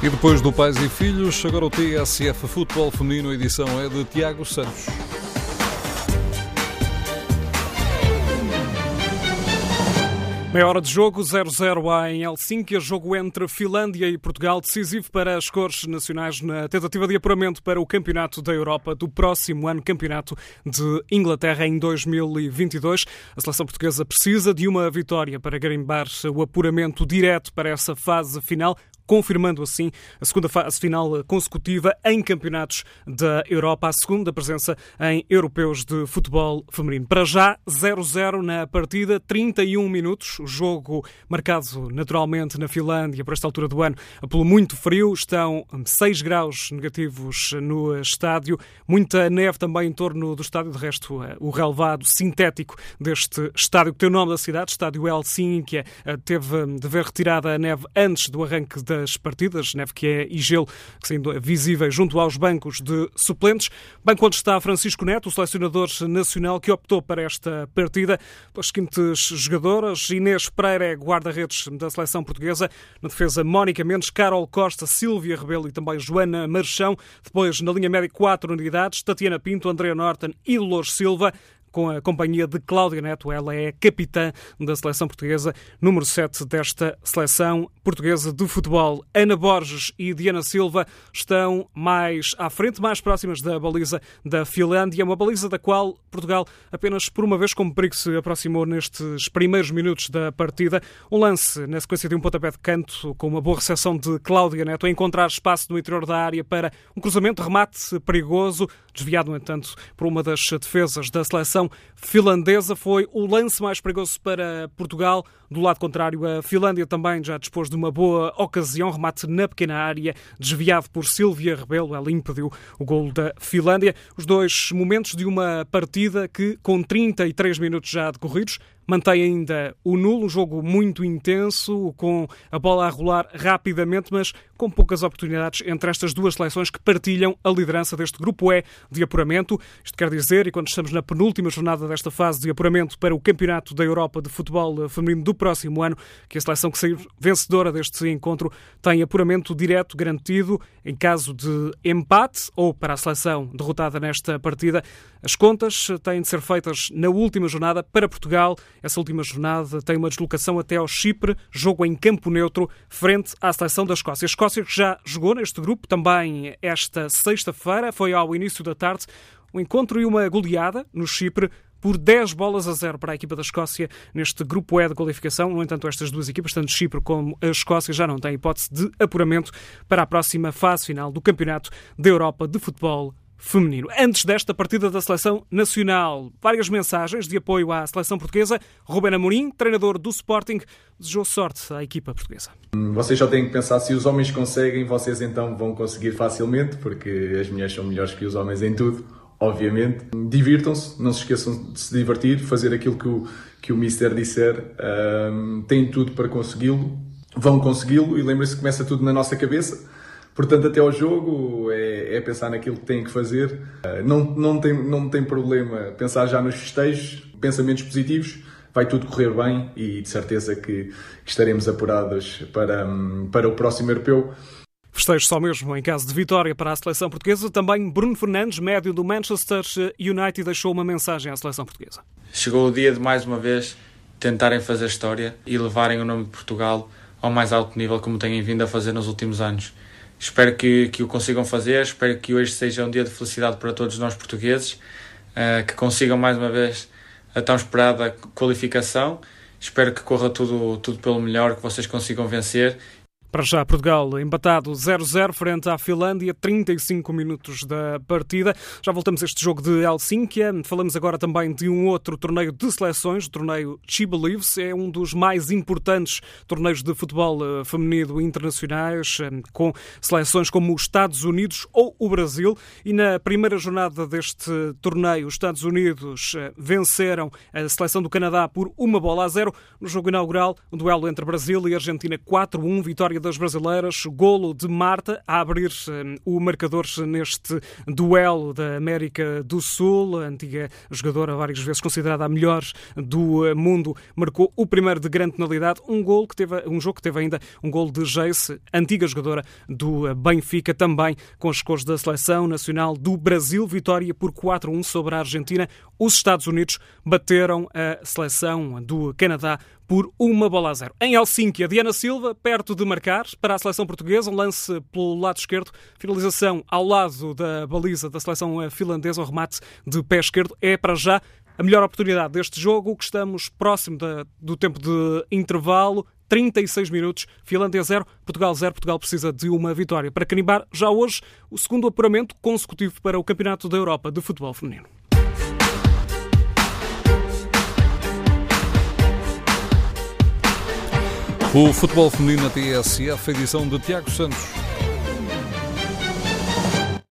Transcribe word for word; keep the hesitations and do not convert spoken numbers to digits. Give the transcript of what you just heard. E depois do Pais e Filhos, chegou o T S F Futebol Feminino, a edição é de Tiago Santos. Meia hora de jogo, zero zero em Helsínquia, jogo entre Finlândia e Portugal, decisivo para as cores nacionais na tentativa de apuramento para o Campeonato da Europa do próximo ano, Campeonato de Inglaterra em dois mil e vinte e dois. A seleção portuguesa precisa de uma vitória para garimbar o apuramento direto para essa fase final, confirmando assim a segunda fase final consecutiva em campeonatos da Europa, a segunda presença em europeus de futebol feminino. Para já, zero zero na partida, trinta e um minutos, o jogo marcado naturalmente na Finlândia, por esta altura do ano, pelo muito frio, estão seis graus negativos no estádio, muita neve também em torno do estádio, de resto o relevado sintético deste estádio, que tem o nome da cidade, estádio Helsínquia, teve de ver retirada a neve antes do arranque da as partidas, neve que é e gelo que sendo visível junto aos bancos de suplentes. Banco onde está Francisco Neto, o selecionador nacional que optou para esta partida pelas seguintes jogadoras: Inês Pereira é guarda-redes da seleção portuguesa, na defesa Mónica Mendes, Carol Costa, Sílvia Rebelo e também Joana Marchão. Depois na linha média quatro unidades: Tatiana Pinto, Andreia Norton e Dolores Silva, com a companhia de Cláudia Neto. Ela é capitã da seleção portuguesa, número sete desta seleção portuguesa de futebol. Ana Borges e Diana Silva estão mais à frente, mais próximas da baliza da Finlândia, uma baliza da qual Portugal apenas por uma vez como perigo se aproximou nestes primeiros minutos da partida. Um lance na sequência de um pontapé de canto com uma boa recepção de Cláudia Neto a encontrar espaço no interior da área para um cruzamento, remate perigoso, desviado, no entanto, por uma das defesas da seleção finlandesa. Foi o lance mais perigoso para Portugal. Do lado contrário, a Finlândia também já dispôs de uma boa ocasião, remate na pequena área, desviado por Sílvia Rebelo, ela impediu o golo da Finlândia. Os dois momentos de uma partida que, com trinta e três minutos já decorridos, mantém ainda o nulo, um jogo muito intenso, com a bola a rolar rapidamente, mas com poucas oportunidades entre estas duas seleções que partilham a liderança deste grupo E de apuramento. Isto quer dizer, e quando estamos na penúltima jornada desta fase de apuramento para o Campeonato da Europa de Futebol Feminino do próximo ano, que a seleção que sair vencedora deste encontro tem apuramento direto garantido. Em caso de empate ou para a seleção derrotada nesta partida, as contas têm de ser feitas na última jornada. Para Portugal, essa última jornada tem uma deslocação até ao Chipre, jogo em campo neutro, frente à seleção da Escócia. A Escócia que já jogou neste grupo também esta sexta-feira, foi ao início da tarde, um encontro e uma goleada no Chipre, por dez bolas a zero para a equipa da Escócia neste grupo E de qualificação. No entanto, estas duas equipas, tanto Chipre como a Escócia, já não têm hipótese de apuramento para a próxima fase final do Campeonato da Europa de Futebol Feminino. Antes desta partida da Seleção Nacional, várias mensagens de apoio à Seleção Portuguesa. Ruben Amorim, treinador do Sporting, desejou sorte à equipa portuguesa. Vocês só têm que pensar, se os homens conseguem, vocês então vão conseguir facilmente, porque as mulheres são melhores que os homens em tudo, obviamente. Divirtam-se, não se esqueçam de se divertir, fazer aquilo que o, que o Mister disser. Um, têm tudo para consegui-lo, vão consegui-lo, e lembrem-se que começa tudo na nossa cabeça. Portanto, até ao jogo é, é pensar naquilo que têm que fazer. Não, não, tem, não tem problema pensar já nos festejos, pensamentos positivos, vai tudo correr bem e de certeza que, que estaremos apurados para, para o próximo europeu. Festejos só mesmo em caso de vitória para a seleção portuguesa. Também Bruno Fernandes, médio do Manchester United, deixou uma mensagem à seleção portuguesa. Chegou o dia de mais uma vez tentarem fazer história e levarem o nome de Portugal ao mais alto nível, como têm vindo a fazer nos últimos anos. Espero que, que o consigam fazer, espero que hoje seja um dia de felicidade para todos nós portugueses, uh, que consigam mais uma vez a tão esperada qualificação. Espero que corra tudo, tudo pelo melhor, que vocês consigam vencer. Para já, Portugal empatado zero zero frente à Finlândia, trinta e cinco minutos da partida. Já voltamos a este jogo de Helsínquia. Falamos agora também de um outro torneio de seleções, o torneio She Believes. É um dos mais importantes torneios de futebol feminino internacionais, com seleções como os Estados Unidos ou o Brasil. E na primeira jornada deste torneio, os Estados Unidos venceram a seleção do Canadá por uma bola a zero. No jogo inaugural, um duelo entre Brasil e Argentina, quatro a um, vitória vitória das brasileiras, golo de Marta a abrir o marcador neste duelo da América do Sul. A antiga jogadora, várias vezes considerada a melhor do mundo, marcou o primeiro de grande penalidade, um, golo que teve, um jogo que teve ainda um golo de Geisse, antiga jogadora do Benfica, também com as cores da Seleção Nacional do Brasil. Vitória por quatro a um sobre a Argentina. Os Estados Unidos bateram a seleção do Canadá por uma bola a zero. Em Helsínquia, Diana Silva, perto de marcar para a seleção portuguesa, um lance pelo lado esquerdo, finalização ao lado da baliza da seleção finlandesa, o remate de pé esquerdo. É para já a melhor oportunidade deste jogo, que estamos próximo da, do tempo de intervalo. trinta e seis minutos, Finlândia zero, Portugal zero. Portugal precisa de uma vitória para carimbar já hoje o segundo apuramento consecutivo para o Campeonato da Europa de Futebol Feminino. O Futebol Feminino na T S F, edição de Tiago Santos.